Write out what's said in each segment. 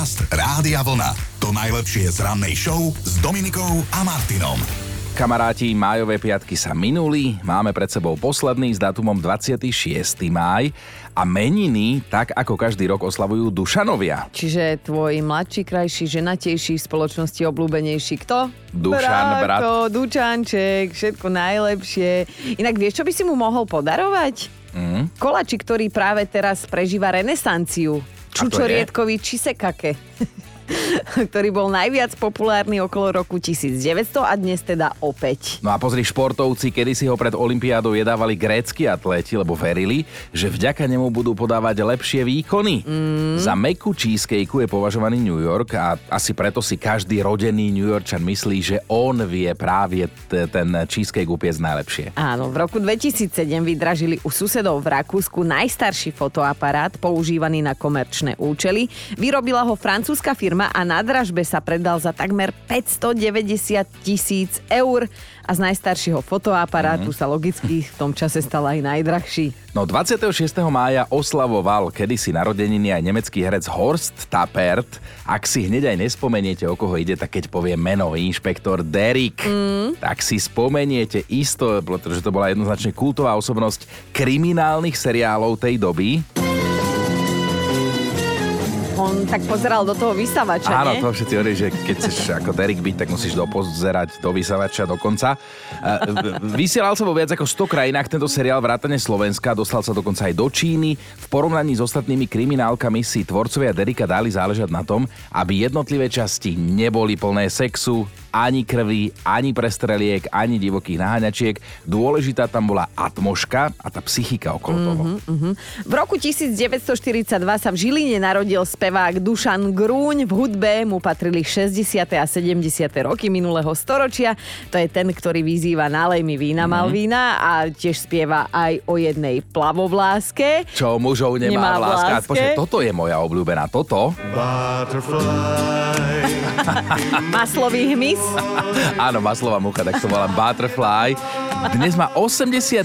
Podcast Rádia Vlna. To najlepšie z rannej show s Dominikou a Martinom. Kamaráti, májové piatky sa minuli, máme pred sebou posledný s dátumom 26. máj a meniny tak ako každý rok oslavujú Dušanovia. Čiže tvoj mladší, krajší, ženatejší, v spoločnosti obľúbenejší kto? Dušan Braco, Dušanček, všetko najlepšie. Inak vieš, čo by si mu mohol podarovať? Koláčik, ktorý práve teraz prežíva renesanciu. Čučoriedkovi čisekake. Ktorý bol najviac populárny okolo roku 1900 a dnes teda opäť. No a pozri, športovci kedysi ho pred olympiádou jedávali grécki atléti, lebo verili, že vďaka nemu budú podávať lepšie výkony. Za mäkkú cheesecakeu je považovaný New York a asi preto si každý rodený New Yorkčan myslí, že on vie práve ten cheesecake upiec najlepšie. Áno, v roku 2007 vydražili u susedov v Rakúsku najstarší fotoaparát používaný na komerčné účely. Vyrobila ho francúzska firma a na dražbe sa predal za takmer 590 000 eur a z najstaršieho fotoaparátu sa logicky v tom čase stal aj najdrahší. No 26. mája oslavoval kedysi narodeniny aj nemecký herec Horst Tappert. Ak si hneď aj nespomeniete, o koho ide, tak keď povie meno inšpektor Derik, tak si spomeniete isto, pretože to bola jednoznačne kultová osobnosť kriminálnych seriálov tej doby. On tak pozeral do toho vysavača, áno, nie? Áno, to všetci hovorí, že keď chceš ako Derik byť, tak musíš dopozerať do vysavača dokonca. Vysielal sa vo viac ako 100 krajinách tento seriál vrátane Slovenska, dostal sa dokonca aj do Číny. V porovnaní s ostatnými kriminálkami si tvorcovia Derika dali záležať na tom, aby jednotlivé časti neboli plné sexu, ani krvi, ani prestreliek, ani divokých naháňačiek. Dôležitá tam bola atmoška a tá psychika okolo toho. V roku 1942 sa v Žiline narodil spevák Dušan Grúň. V hudbe mu patrili 60. a 70. roky minulého storočia. To je ten, ktorý vyzýva nalej mi vína, mal vína a tiež spieva aj o jednej plavovláske. Čo mužov nemá vláska. Počkaj, toto je moja obľúbená, toto. Butterfly. Maslový hmyz. Áno, Maslova mucha, tak to volám Butterfly. Dnes má 81,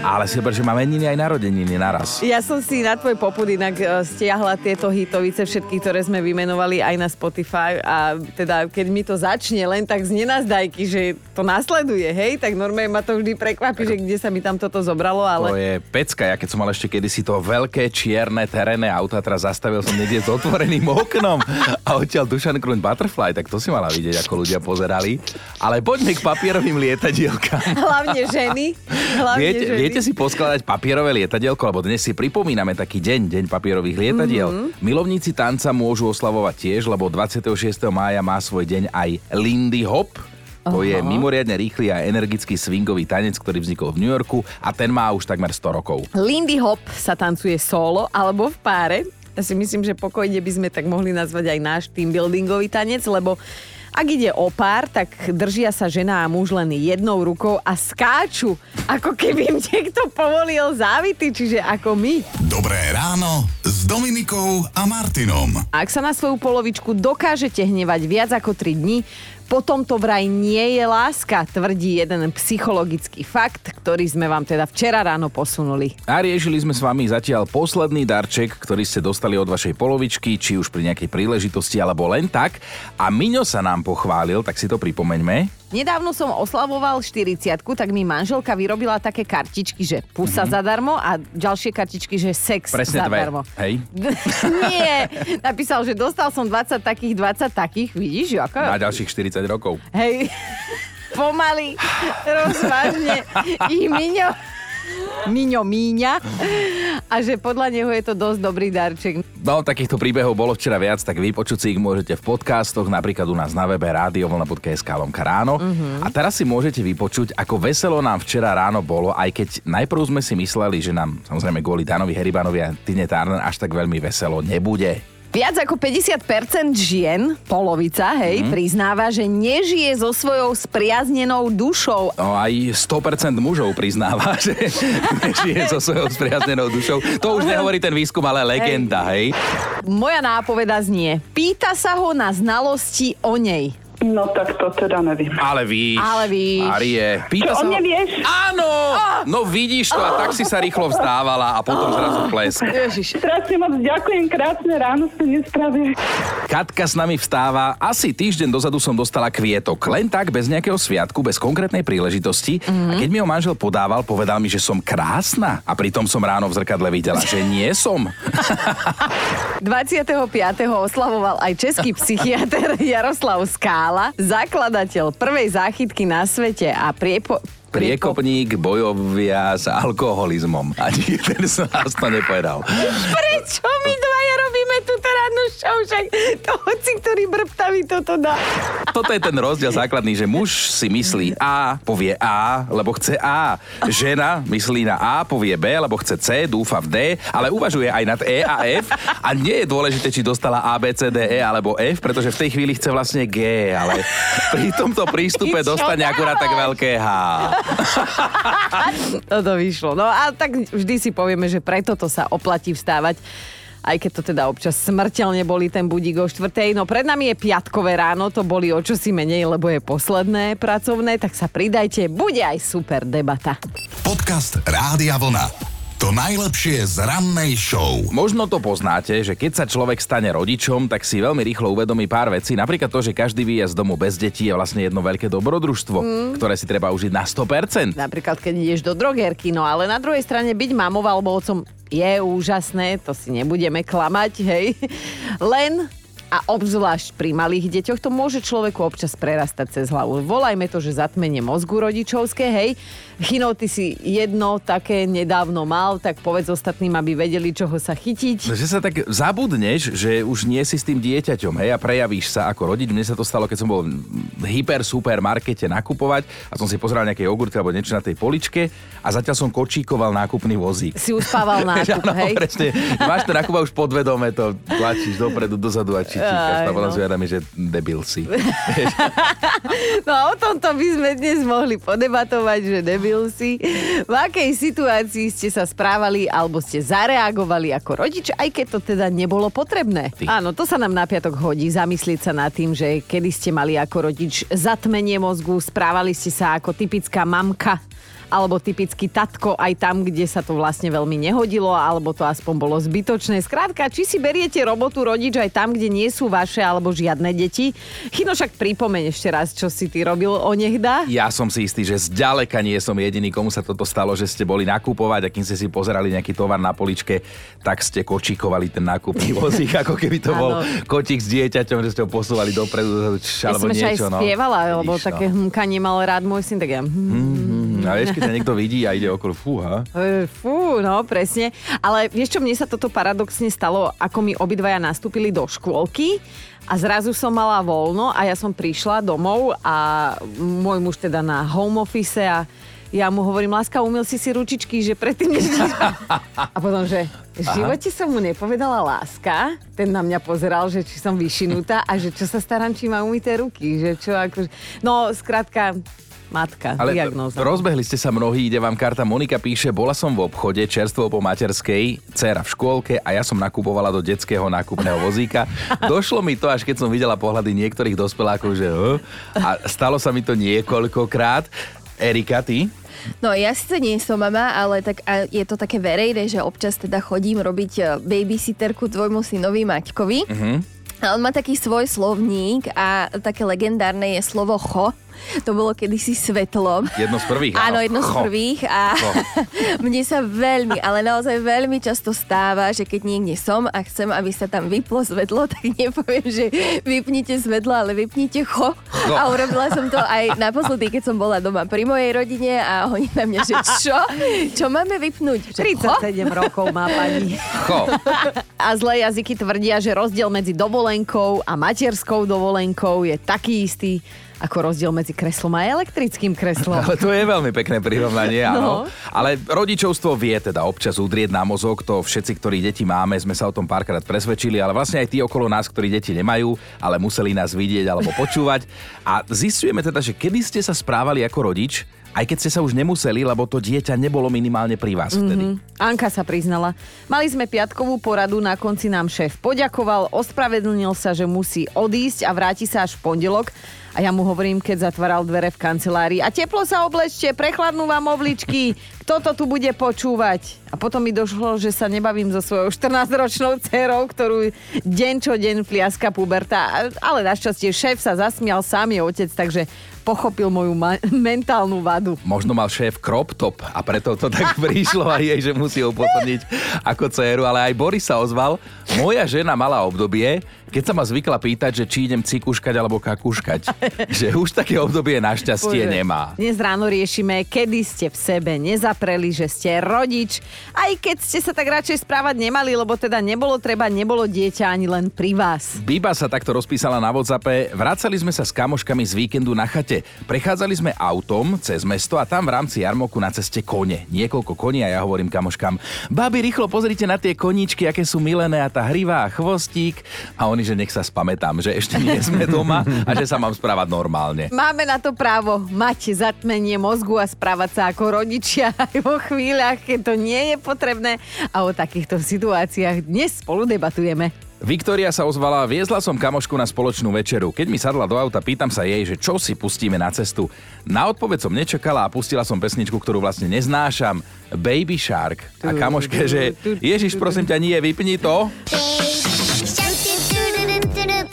ale si ober, že má meniny aj narodeniny naraz. Ja som si na tvoj popud inak stiahla tieto hitovice, všetky, ktoré sme vymenovali aj na Spotify a teda keď mi to začne len tak z nenazdajky, že to nasleduje, hej, tak normálne ma to vždy prekvapí, že kde sa mi tam toto zobralo, ale... To je pecka, ja keď som mal ešte kedysi to veľké čierne terénne auto, teraz zastavil som niekde s otvoreným oknom a odtiaľ Dušan Grúň Butterfly, tak to si mala vidieť, ako ľudia pozerali. Ale poďme k papierovým lietadielkám. Hlavne ženy. Hlavne ženy. Viete si poskladať papierové lietadielko, lebo dnes si pripomíname taký deň, deň papierových lietadiel. Milovníci tanca môžu oslavovať tiež, lebo 26. mája má svoj deň aj Lindy Hop. To je mimoriadne rýchly a energický swingový tanec, ktorý vznikol v New Yorku a ten má už takmer 100 rokov. Lindy Hop sa tancuje solo alebo v páre. Ja si myslím, že pokojne by sme tak mohli nazvať aj náš teambuildingový tanec, lebo ak ide o pár, tak držia sa žena a muž len jednou rukou a skáču, ako keby im niekto povolil závity, čiže ako my. Dobré ráno s Dominikou a Martinom. Ak sa na svoju polovičku dokážete hnevať viac ako 3 dní, potom to vraj nie je láska, tvrdí jeden psychologický fakt, ktorý sme vám teda včera ráno posunuli. A riešili sme s vami zatiaľ posledný darček, ktorý ste dostali od vašej polovičky, či už pri nejakej príležitosti, alebo len tak. A Miňo sa nám pochválil, tak si to pripomeňme. Nedávno som oslavoval 40-ku, tak mi manželka vyrobila také kartičky, že pusa zadarmo a ďalšie kartičky, že sex presne zadarmo. Presne dve, hej? Nie, napísal, že dostal som 20 takých, vidíš, ako? Na ďalších 40 rokov. Hej, pomaly, rozvážne, ich Miňo míňa a že podľa neho je to dosť dobrý darček. No, takýchto príbehov bolo včera viac, tak vypočuť si ich môžete v podcastoch, napríklad u nás na webe radiovlna.sk/ráno. A teraz si môžete vypočuť, ako veselo nám včera ráno bolo, aj keď najprv sme si mysleli, že nám samozrejme kvôli Danovi Heribanovi a Tine Turner až tak veľmi veselo nebude. Viac ako 50% žien, polovica, hej, priznáva, že nežije so svojou spriaznenou dušou. No aj 100% mužov priznáva, že nežije so svojou spriaznenou dušou. To už nehovorí ten výskum, ale legenda, hej. Moja nápoveda znie: pýta sa ho na znalosti o nej. No tak to teda neviem. Ale víš. Marie, pýta sa... Čo, o mne vieš? Áno! No vidíš to a tak si sa rýchlo vzdávala a potom zrazu plesk. Ježiš. Strašne moc ďakujem, krásne ráno ste nespravili. Katka s nami vstáva. Asi týždeň dozadu som dostala kvietok. Len tak, bez nejakého sviatku, bez konkrétnej príležitosti. Mm-hmm. A keď mi ho manžel podával, povedal mi, že som krásna. A pritom som ráno v zrkadle videla, že nie som. 25. oslavoval aj český psychiatr Jaroslav Skála, zakladateľ prvej záchytky na svete a priekopník bojovia s alkoholizmom. Ani ten sa nás to nepovedal. Prečo my dvaja robíme túto rannú show? Však to hoci, ktorý brptavý toto dá. Toto je ten rozdiel základný, že muž si myslí A, povie A, lebo chce A. Žena myslí na A, povie B, lebo chce C, dúfa v D, ale uvažuje aj nad E a F. A nie je dôležité, či dostala A, B, C, D, E alebo F, pretože v tej chvíli chce vlastne G, ale pri tomto prístupe dostane akurát tak veľké H. To vyšlo. No a tak vždy si povieme, že preto to sa oplatí vstávať, aj keď to teda občas smrteľne boli ten budík o 4:00. No pred nami je piatkové ráno, to boli o čosi menej, lebo je posledné pracovné, tak sa pridajte, bude aj super debata. Podcast Rádia Vlna. To najlepšie z rannej show. Možno to poznáte, že keď sa človek stane rodičom, tak si veľmi rýchlo uvedomí pár vecí. Napríklad to, že každý výjazd z domu bez detí je vlastne jedno veľké dobrodružstvo, ktoré si treba užiť na 100%. Napríklad, keď ideš do drogerky, no ale na druhej strane byť mamou alebo otcom je úžasné, to si nebudeme klamať, hej. Len... A obzvlášť pri malých deťoch to môže človeku občas prerastať cez hlavu. Volajme to, že zatmenie mozgu rodičovské, hej. Chino, ty si jedno také nedávno mal, tak povedz ostatným, aby vedeli, čoho sa chytiť. Že sa tak zabudneš, že už nie si s tým dieťaťom, hej, a prejavíš sa ako rodič. Mne sa to stalo, keď som bol v hypersupermarkete nakupovať a som si pozeral nejaké jogurty alebo niečo na tej poličke a zatiaľ som kočíkoval nákupný vozík. Si uspával nákup, hej. Presne. Máš to nákup už podvedome, to tlačíš dopredu, dozadu a Číkaš, no. Zviadami, že debil si. No a o tomto by sme dnes mohli podebatovať, že debil si. V akej situácii ste sa správali alebo ste zareagovali ako rodič, aj keď to teda nebolo potrebné? Áno, to sa nám na piatok hodí, zamyslieť sa nad tým, že kedy ste mali ako rodič zatmenie mozgu, správali ste sa ako typická mamka alebo typický tatko aj tam, kde sa to vlastne veľmi nehodilo, alebo to aspoň bolo zbytočné. Skrátka, či si beriete robotu rodič aj tam, kde nie sú vaše alebo žiadne deti? Chino, však pripomeň ešte raz, čo si ty robil onehdá. Ja som si istý, že zďaleka nie som jediný, komu sa toto stalo, že ste boli nakupovať a kým ste si pozerali nejaký tovar na poličke, tak ste kočíkovali ten nákupný vozík, ako keby to bol kotík s dieťaťom, že ste ho posúvali dopredu alebo niečo. Ja som aj spievala, lebo také hmkanie mal rád môj syn, tak ja... A vieš, keď sa niekto vidí a ide okolo, fúha. Fú, no presne. Ale vieš čo, mne sa toto paradoxne stalo, ako mi obidvaja nastúpili do škôlky a zrazu som mala voľno a ja som prišla domov a môj muž teda na home office a ja mu hovorím, láska, umyl si ručičky, že predtým než... A potom, že v živote som mu nepovedala láska. Ten na mňa pozeral, že či som vyšinutá a že čo sa starám, či mám umyté ruky. Že čo ako... No, skrátka... Matka, diagnóza. Rozbehli ste sa mnohí, ide vám karta. Monika píše, bola som v obchode čerstvo po materskej, dcera v škôlke a ja som nakupovala do detského nákupného vozíka. Došlo mi to, až keď som videla pohľady niektorých dospelákov, že... A stalo sa mi to niekoľkokrát. Erika, ty? No ja síce nie som mama, ale tak je to také verejné, že občas teda chodím robiť babysitterku tvojmu synovi Maťkovi. Mhm. A on má taký svoj slovník a také legendárne je slovo cho. To bolo kedysi svetlo. Jedno z prvých. Áno, jedno z prvých. A mne sa veľmi, ale naozaj veľmi často stáva, že keď niekde som a chcem, aby sa tam vyplo svetlo, tak nepoviem, že vypnite svetlo, ale vypnite cho. A urobila som to aj naposledy, keď som bola doma pri mojej rodine a oni na mňa, že čo? Čo máme vypnúť? 37 rokov má pani. Cho. A zlé jazyky tvrdia, že rozdiel medzi dovolenkou a materskou dovolenkou je taký istý ako rozdiel medzi kreslom a elektrickým kreslom. Ale to je veľmi pekné prirovnanie, áno. No. Ale rodičovstvo vie teda občas udrieť na mozog, to všetci, ktorí deti máme, sme sa o tom párkrát presvedčili, ale vlastne aj tí okolo nás, ktorí deti nemajú, ale museli nás vidieť alebo počúvať. A zistujeme teda, že kedy ste sa správali ako rodič, aj keď ste sa už nemuseli, lebo to dieťa nebolo minimálne pri vás vtedy. Anka sa priznala. Mali sme piatkovú poradu, na konci nám šéf poďakoval, ospravedlnil sa, že musí odísť a vráti sa až v pondelok. A A ja mu hovorím, keď zatváral dvere v kancelárii: a teplo sa oblečte, prechladnú vám ovličky, kto to tu bude počúvať? A potom mi došlo, že sa nebavím so svojou 14-ročnou dcerou, ktorú deň čo deň fliaska puberta. Ale našťastie šéf sa zasmial, sám je otec, takže pochopil moju mentálnu vadu. Možno mal šéf crop top a preto to tak prišlo aj jej, že musí upozorniť ako dceru, ale aj Boris sa ozval. Moja žena mala obdobie, keď sa ma zvykla pýtať, že či idem cikuškať alebo kakuškať. Že už také obdobie našťastie nemá. Dnes ráno riešime, kedy ste v sebe nezapreli, že ste rodič, aj keď ste sa tak radšej správať nemali, lebo teda nebolo treba, nebolo dieťa ani len pri vás. Biba sa takto rozpísala na WhatsAppe. Vracali sme sa s kamoškami z víkendu na chate. Prechádzali sme autom cez mesto a tam v rámci jarmoku na ceste kone. Niekoľko koní a ja hovorím kamoškám: babi, rýchlo pozrite na tie koníčky, aké sú milené, a tá hrivá a chvostík. A oni, že nech sa spamätám, že ešte nie sme doma a že sa mám správať normálne. Máme na to právo mať zatmenie mozgu a správať sa ako rodičia aj vo chvíľach, keď to nie je potrebné. A o takýchto situáciách dnes spolu debatujeme. Viktória sa ozvala: viezla som kamošku na spoločnú večeru. Keď mi sadla do auta, pýtam sa jej, že čo si pustíme na cestu. Na odpoveď som nečakala a pustila som pesničku, ktorú vlastne neznášam. Baby Shark. A kamoške, že Ježiš, prosím ťa, nie, vypni to.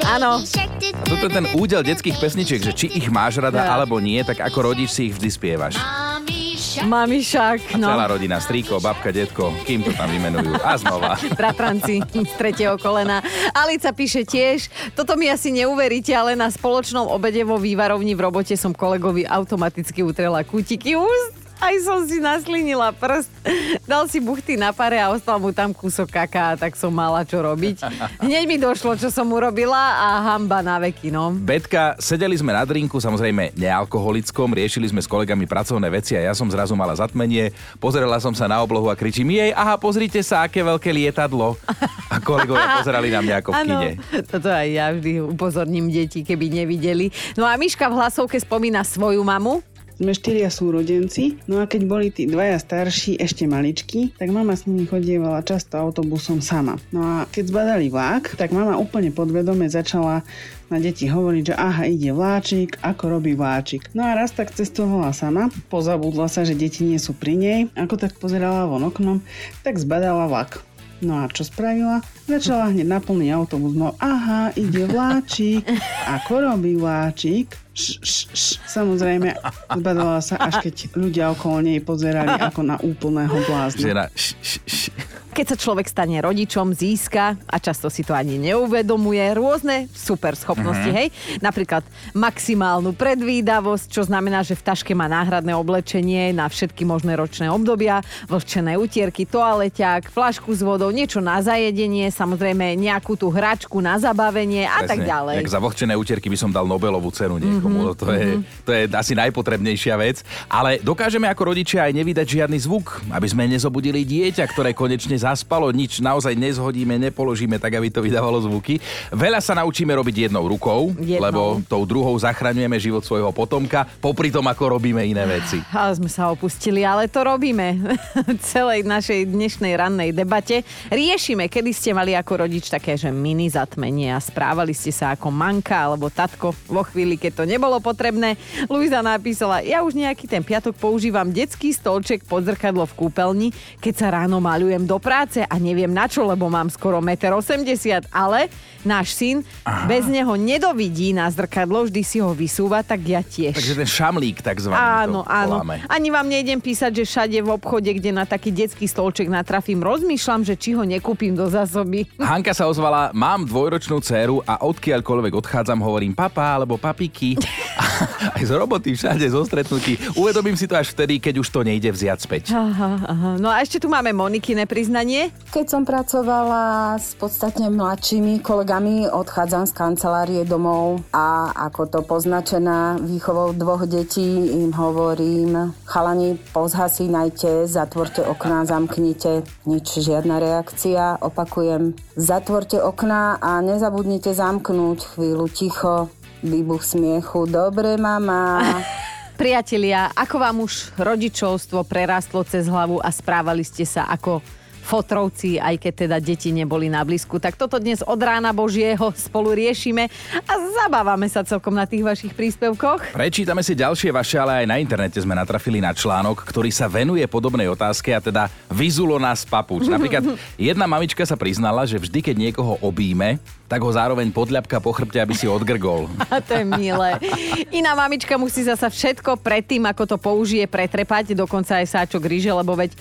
Áno. A toto je ten údel detských pesničiek, že či ich máš rada alebo nie, tak ako rodič si ich vždy spievaš. Mami Shark, no. A celá rodina, strýko, babka, detko, kým to tam vymenujú. A znova. Bratranci z tretieho kolena. Alica píše tiež: toto mi asi neuveríte, ale na spoločnom obede vo vývarovni v robote som kolegovi automaticky utrela kútiky úst. Aj som si naslinila prst. Dal si buchty na pare a ostal mu tam kúsok kaká, tak som mala čo robiť. Hneď mi došlo, čo som urobila, a hanba na veky, no. Betka, sedeli sme na drinku, samozrejme nealkoholickom, riešili sme s kolegami pracovné veci a ja som zrazu mala zatmenie. Pozerala som sa na oblohu a kričím jej: aha, pozrite sa, aké veľké lietadlo. A kolegovia pozerali na mňa ako v kine. Toto aj ja vždy upozorním deti, keby nevideli. No a Miška v hlasovke spomína svoju mamu. Sme štyria súrodenci, no a keď boli tí dvaja starší ešte maličkí, tak mama s nimi chodievala často autobusom sama. No a keď zbadali vlak, tak mama úplne podvedome začala na deti hovoriť, že aha, ide vláčik, ako robí vláčik. No a raz tak cestovala sama, pozabudla sa, že deti nie sú pri nej, ako tak pozerala von oknom, tak zbadala vlak. No a čo spravila? Začala hneď na plný autobus. No aha, ide vláčik. Ako robí vláčik? Samozrejme, zbadala sa, až keď ľudia okolo nej pozerali ako na úplného blázna. Žena, Keď sa človek stane rodičom, získa, a často si to ani neuvedomuje, rôzne super schopnosti, hej? Napríklad maximálnu predvídavosť, čo znamená, že v taške má náhradné oblečenie na všetky možné ročné obdobia, vlhčené utierky, toaleťák, flašku s vodou, niečo na zajedenie, samozrejme nejakú tú hračku na zabavenie a presne, tak ďalej. Tak za vlhčené utierky by som dal Nobelovú cenu niekomu, to je asi najpotrebnejšia vec, ale dokážeme ako rodičia aj nevydať žiadny zvuk, aby sme nezobudili dieťa, ktoré konečne zaspalo, nič naozaj nezhodíme, nepoložíme tak, aby to vydávalo zvuky. Veľa sa naučíme robiť jednou rukou, lebo tou druhou zachraňujeme život svojho potomka, popri tom, ako robíme iné veci. Ale sme sa opustili, ale to robíme v celej našej dnešnej rannej debate. Riešime, kedy ste mali ako rodič také, že mini zatmenie a správali ste sa ako manka alebo tatko vo chvíli, keď to nebolo potrebné. Luisa napísala: ja už nejaký ten piatok používam detský stolček pod zrkadlo v kúpeľni, keď sa ráno maľujem do práce a neviem na čo, lebo mám skoro 1,80 m, ale náš syn bez neho nedovidí na zrkadlo, vždy si ho vysúva, tak ja tiež. Takže ten šamlík takzvaný, áno, to voláme. Áno. Ani vám nejdem písať, že všade v obchode, kde na taký detský stolček natrafím, rozmýšľam, že či ho nekúpim do zásoby. Hanka sa ozvala: mám dvojročnú dceru a odkiaľkoľvek odchádzam, hovorím papa alebo papiky. Aj z roboty, všade, zo stretnutí. Uvedomím si to až vtedy, keď už to nejde vziať späť. Aha. No a ešte tu máme Monikine priznanie. Keď som pracovala s podstatne mladšími kolegami, odchádzam z kancelárie domov a ako to poznačená výchovou dvoch detí im hovorím: chalani, pozhasínajte, zatvorte okná, zamknite. Nič, žiadna reakcia. Opakujem: zatvorte okná a nezabudnite zamknúť. Chvíľu ticho. Výbuch smiechu. Dobre, mama. Priatelia, ako vám už rodičovstvo prerastlo cez hlavu a správali ste sa ako fotrovci, aj keď teda deti neboli na blízku. Tak toto dnes od rána Božieho spolu riešime a zabávame sa celkom na tých vašich príspevkoch. Prečítame si ďalšie vaše, ale aj na internete sme natrafili na článok, ktorý sa venuje podobnej otázke a teda vyzulo nás papuč. Napríklad jedna mamička sa priznala, že vždy, keď niekoho objíme, tak ho zároveň podľapka po chrbte, aby si odgrgol. A to je milé. Iná mamička musí zasa všetko predtým, ako to použije, pretrepať, dokonca aj sáčok ryže, lebo veď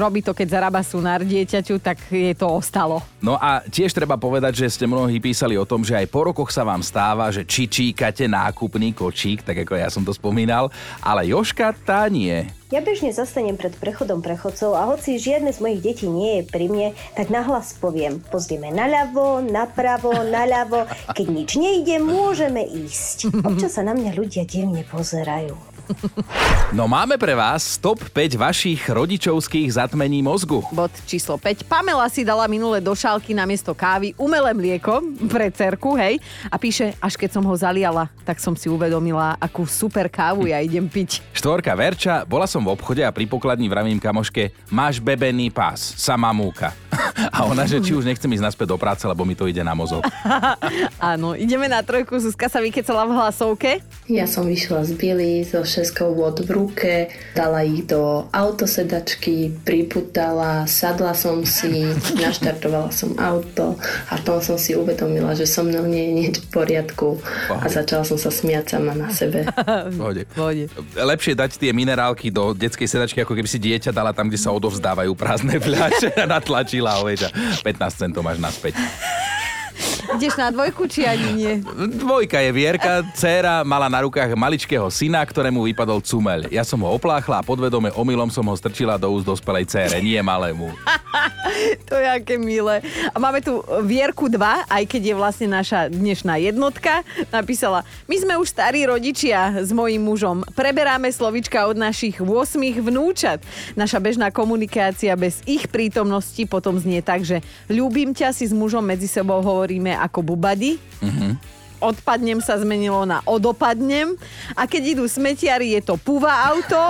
robí to, keď zarába sunár dieťaťu, tak je to ostalo. No a tiež treba povedať, že ste mnohí písali o tom, že aj po rokoch sa vám stáva, že čičíkate nákupný kočík, tak ako ja som to spomínal, ale Jožka tá nie. Ja bežne zastanem pred prechodom prechodcov a hoci žiadne z mojich detí nie je pri mne, tak nahlas poviem, pozrieme naľavo, napravo, naľavo, keď nič nejde, môžeme ísť. Občas sa na mňa ľudia divne pozerajú. No máme pre vás top 5 vašich rodičovských zatmení mozgu. Bod číslo 5. Pamela si dala minule do šálky namiesto kávy umelé mlieko pre cerku, hej, a píše, až keď som ho zaliala, tak som si uvedomila, akú super kávu ja idem piť. Štvorka Verča, bola som v obchode a pri pokladni vravím kamoške, máš bebený pás, sama múka. A ona, že či už nechcem ísť naspäť do práce, lebo mi to ide na mozog. Áno, ideme na trojku. Zuzka sa vykecala v hlasovke. Ja som vyšla z Billy so 6 vôd v ruke, dala ich do autosedačky, priputala, sadla som si, naštartovala som auto a potom som si uvedomila, že so mnou nie je nič v poriadku. Pohode. A začala som sa smiať sama na sebe. Pohode. Lepšie dať tie minerálky do detskej sedačky, ako keby si dieťa dala tam, kde sa odovzdávajú prázdne fľaše a natlačila, oveď, 15 centov máš naspäť. Ideš na dvojku, či ani nie? Dvojka je Vierka, dcéra mala na rukách maličkého syna, ktorému vypadol cumel. Ja som ho opláchla a podvedome omylom som ho strčila do úst dospelej dcére, nie malému. To je aké milé. A máme tu Vierku 2, aj keď je vlastne naša dnešná jednotka. Napísala, my sme už starí rodičia s mojím mužom. Preberáme slovička od našich 8 vnúčat. Naša bežná komunikácia bez ich prítomnosti potom znie tak, že ľúbim ťa si s mužom medzi sebou hovoríme ako bubadi. Odpadnem sa zmenilo na odopadnem. A keď idú smetiari, je to púva auto.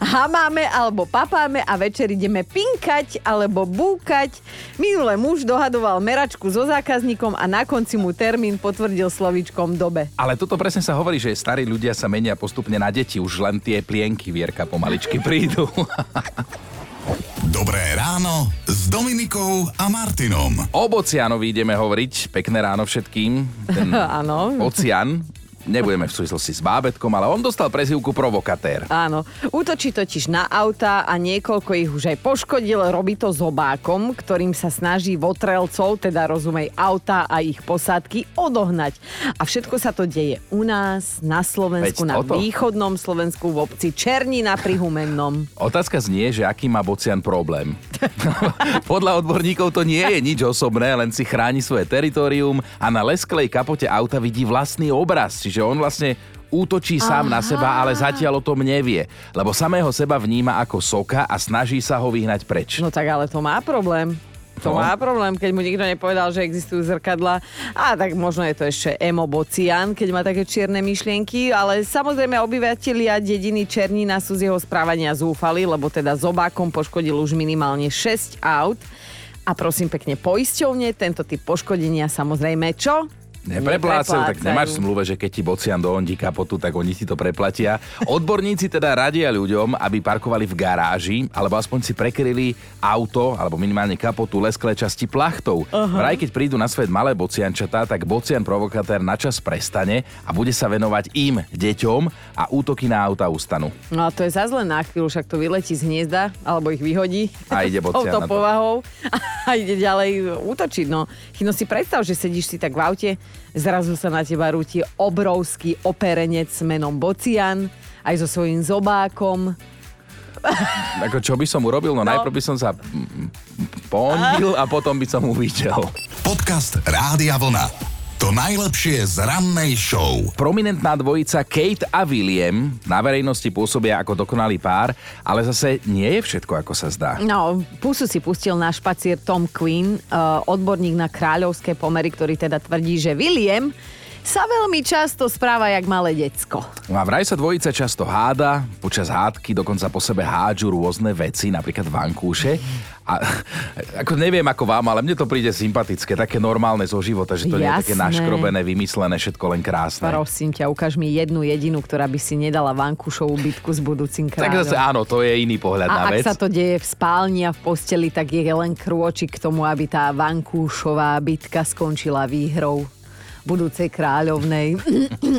Hamáme alebo papáme a večer ideme pinkať alebo búkať. Minule muž dohadoval meračku so zákazníkom a na konci mu termín potvrdil slovíčkom dobe. Ale toto presne sa hovorí, že starí ľudia sa menia postupne na deti. Už len tie plienky, Vierka, pomaličky prídu. Dobré ráno s Dominikou a Martinom. O bocianovi ideme hovoriť. Pekné ráno všetkým. Áno. Bocian. Nebudeme v súvislosti s bábätkom, ale on dostal prezývku provokatér. Áno. Útočí totiž na auta a niekoľko ich už aj poškodil. Robí to zobákom, ktorým sa snaží votrelcov, teda rozumej auta a ich posádky, odohnať. A všetko sa to deje u nás, na Slovensku, na východnom Slovensku, v obci Černina pri Humennom. Otázka znie, že aký má bocian problém. Podľa odborníkov to nie je nič osobné, len si chráni svoje teritorium a na lesklej kapote auta vidí vlastný obraz, že on vlastne útočí sám na seba, ale zatiaľ o tom nevie, lebo samého seba vníma ako soka a snaží sa ho vyhnať preč. No tak ale to má problém. Má problém, keď mu nikto nepovedal, že existujú zrkadlá. A tak možno je to ešte emobocian, keď má také čierne myšlienky, ale samozrejme obyvatelia dediny Černina sú z jeho správania zúfali, lebo teda zobákom poškodil už minimálne 6 aut. A prosím pekne, poisťovne tento typ poškodenia samozrejme čo? Nepreplácajú, tak nemáš v zmluve, že keď ti bocian do ondí kapotu, tak oni ti to preplatia. Odborníci teda radia ľuďom, aby parkovali v garáži, alebo aspoň si prekryli auto, alebo minimálne kapotu lesklé časti plachtou. Vraj, keď prídu na svet malé bociančatá, tak bocian provokatér načas prestane a bude sa venovať im, deťom, a útoky na auta ustanú. No a to je zás len na chvíľu, však to vyletí z hniezda, alebo ich vyhodí. A ide bocian na to. Povahou a ide ďalej útočiť. No si predstav, že sedíš si tak v aute, zrazu sa na teba rúti obrovský operenec menom Bocian, aj so svojím zobákom. Ako čo by som urobil? No. Najprv by som sa pondil a potom by som uvidel. Podcast Rádia Vlna. To najlepšie z rannej show. Prominentná dvojica Kate a William na verejnosti pôsobia ako dokonalý pár, ale zase nie je všetko, ako sa zdá. No, pusu si pustil na špacír Tom Queen, odborník na kráľovské pomery, ktorý teda tvrdí, že William sa veľmi často správa jak malé decko. A vraj sa dvojica často háda, počas hádky dokonca po sebe hádžu rôzne veci, napríklad vankúše. A, ako neviem ako vám, ale mne to príde sympatické, také normálne zo života, že to nie je také naškrobené, vymyslené, všetko len krásne. Prosím ťa, ukáž mi jednu jedinú, ktorá by si nedala vankušovú bitku s budúcim kráľom. Tak zase áno, to je iný pohľad na vec. A ak sa to deje v spálni a v posteli, tak je len krôčik k tomu, aby tá vankušová bitka skončila výhrou budúcej kráľovnej.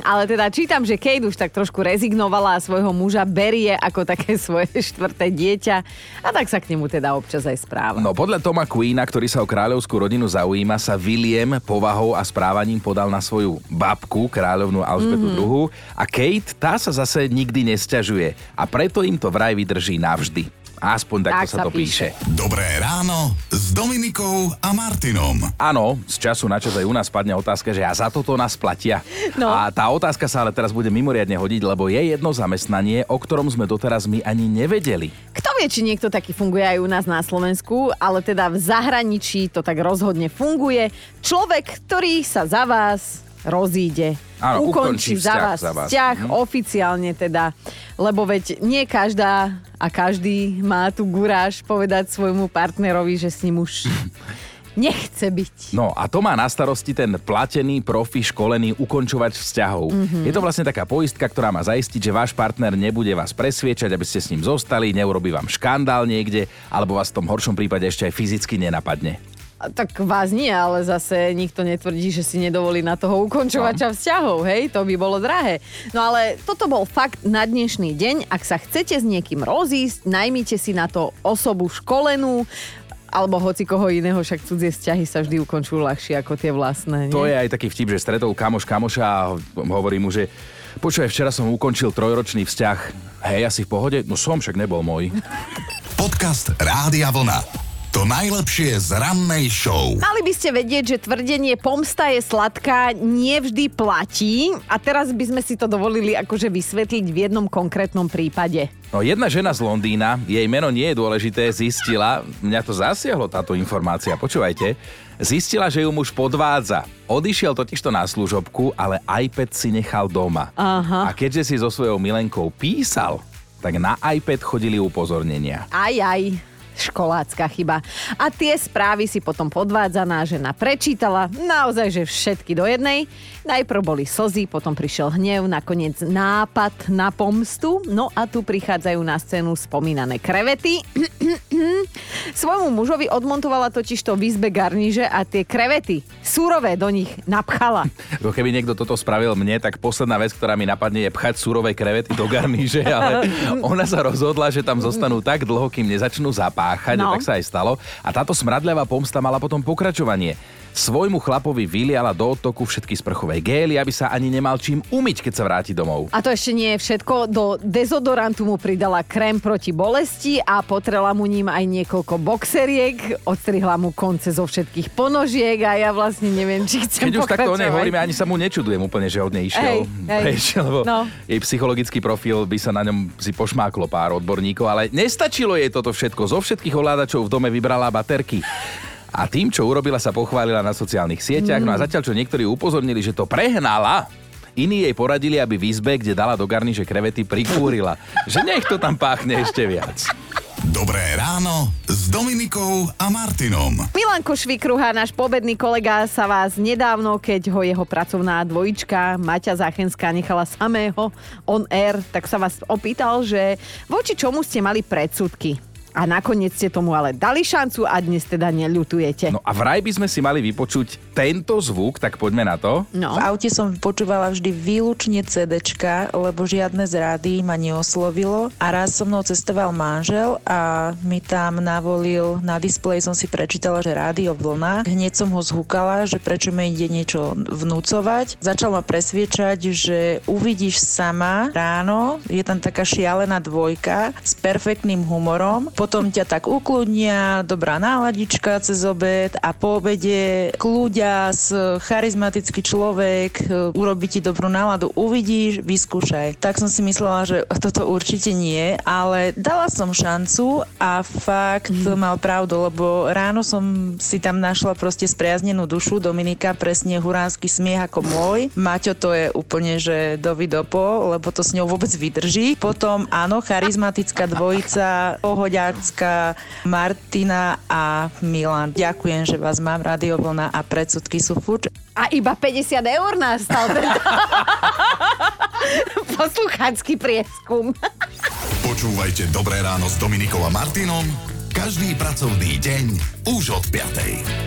Ale teda čítam, že Kate už tak trošku rezignovala a svojho muža berie ako také svoje štvrté dieťa a tak sa k nemu teda občas aj správa. No podľa Toma Queena, ktorý sa o kráľovskú rodinu zaujíma, sa William povahou a správaním podal na svoju babku, kráľovnú Alžbetu II, a Kate, tá sa zase nikdy nesťažuje a preto im to vraj vydrží navždy. Aspoň takto sa to píše. Dobré ráno s Dominikou a Martinom. Áno, z času na čas aj u nás padne otázka, že a za toto nás platia. No. A tá otázka sa ale teraz bude mimoriadne hodiť, lebo je jedno zamestnanie, o ktorom sme doteraz my ani nevedeli. Kto vie, či niekto taký funguje aj u nás na Slovensku, ale teda v zahraničí to tak rozhodne funguje. Človek, ktorý sa za vás rozíde. Áno, ukončí za vás vzťah, oficiálne teda. Lebo veď nie každá a každý má tu guráž povedať svojmu partnerovi, že s ním už nechce byť. No a to má na starosti ten platený, profi, školený ukončovač vzťahov. Je to vlastne taká poistka, ktorá má zaistiť, že váš partner nebude vás presviečať, aby ste s ním zostali, neurobí vám škandál niekde, alebo vás v tom horšom prípade ešte aj fyzicky nenapadne. Tak vás nie, ale zase nikto netvrdí, že si nedovolí na toho ukončovača vzťahov, hej? To by bolo drahé. No ale toto bol fakt na dnešný deň. Ak sa chcete s niekým rozísť, najmite si na to osobu školenú, alebo hoci koho iného, však cudzie vzťahy sa vždy ukončujú ľahšie ako tie vlastné. Nie? To je aj taký vtip, že stretol kamoš kamoša a hovorí mu, že počuj, včera som ukončil 3-ročný vzťah. Hej, asi v pohode? No som, však nebol môj. Podcast Rádia Vlna. To najlepšie z rannej show. Mali by ste vedieť, že tvrdenie pomsta je sladká nevždy platí a teraz by sme si to dovolili akože vysvetliť v jednom konkrétnom prípade. No jedna žena z Londýna, jej meno nie je dôležité, zistila, mňa to zasiahlo táto informácia, počúvajte, zistila, že ju muž podvádza. Odišiel totižto na služobku, ale iPad si nechal doma. Aha. A keďže si so svojou milenkou písal, tak na iPad chodili upozornenia. Aj. Školácka chyba. A tie správy si potom podvádzaná žena prečítala, naozaj, že všetky do jednej. Najprv boli slzy, potom prišiel hnev, nakoniec nápad na pomstu. No a tu prichádzajú na scénu spomínané krevety. Svojmu mužovi odmontovala totižto v izbe garníže a tie krevety, surové, do nich napchala. Keby niekto toto spravil mne, tak posledná vec, ktorá mi napadne, je pchať surové krevety do garníže, ale ona sa rozhodla, že tam zostanú tak dlho, kým nezačnú zapáť. No. Tak sa aj stalo. A táto smradľavá pomsta mala potom pokračovanie. Svojmu chlapovi vyliala do odtoku všetky sprchové gély, aby sa ani nemal čím umyť, keď sa vráti domov. A to ešte nie je všetko. Do dezodorantu mu pridala krém proti bolesti a potrela mu ním aj niekoľko boxeriek, odstrihla mu konce zo všetkých ponožiek a ja vlastne neviem, či chcem pokračovať. Keď už takto o nej hovoríme, ani sa mu nečudujem úplne, že od nej išiel. Lebo jej psychologický profil by sa na ňom si pošmáklo pár odborníkov, ale nestačilo jej toto všetko. Zo všetkých ovládačov v dome vybrala baterky. A tým, čo urobila, sa pochválila na sociálnych sieťach. No a zatiaľ, čo niektorí upozornili, že to prehnala, iní jej poradili, aby v izbe, kde dala do garníže krevety, prikúrila. Že nech to tam páchne ešte viac. Dobré ráno s Dominikou a Martinom. Milanko Švikruha, náš pobedný kolega, sa vás nedávno, keď ho jeho pracovná dvojička Maťa Záchenská nechala samého on air, tak sa vás opýtal, že voči čomu ste mali predsudky. A nakoniec ste tomu ale dali šancu a dnes teda neľutujete. No a vraj by sme si mali vypočuť tento zvuk, tak poďme na to. No. V aute som počúvala vždy výlučne CDčka, lebo žiadne z rádií ma neoslovilo. A raz so mnou cestoval manžel a mi tam navolil, na displeji som si prečítala, že Rádio Vlna. Hneď som ho zhúkala, že prečo mi ide niečo vnúcovať. Začal ma presviečať, že uvidíš sama ráno, je tam taká šialená dvojka s perfektným humorom. Potom ťa tak ukludnia, dobrá náladička cez obed a po obede kľúďas, charizmatický človek, urobí ti dobrú náladu, uvidíš, vyskúšaj. Tak som si myslela, že toto určite nie, ale dala som šancu a fakt mal pravdu, lebo ráno som si tam našla proste spriaznenú dušu. Dominika, presne huránsky smiech ako môj. Maťo, to je úplne, že dovidopo, lebo to s ňou vôbec vydrží. Potom áno, charizmatická dvojica, pohoďa, Vondrácka, Martina a Milan. Ďakujem, že vás mám, Rádio Vlna, a predsudky sú fuč. A iba 50 eur nás stal tento posluchácky prieskum. Počúvajte Dobré ráno s Dominikou a Martinom každý pracovný deň už od 5.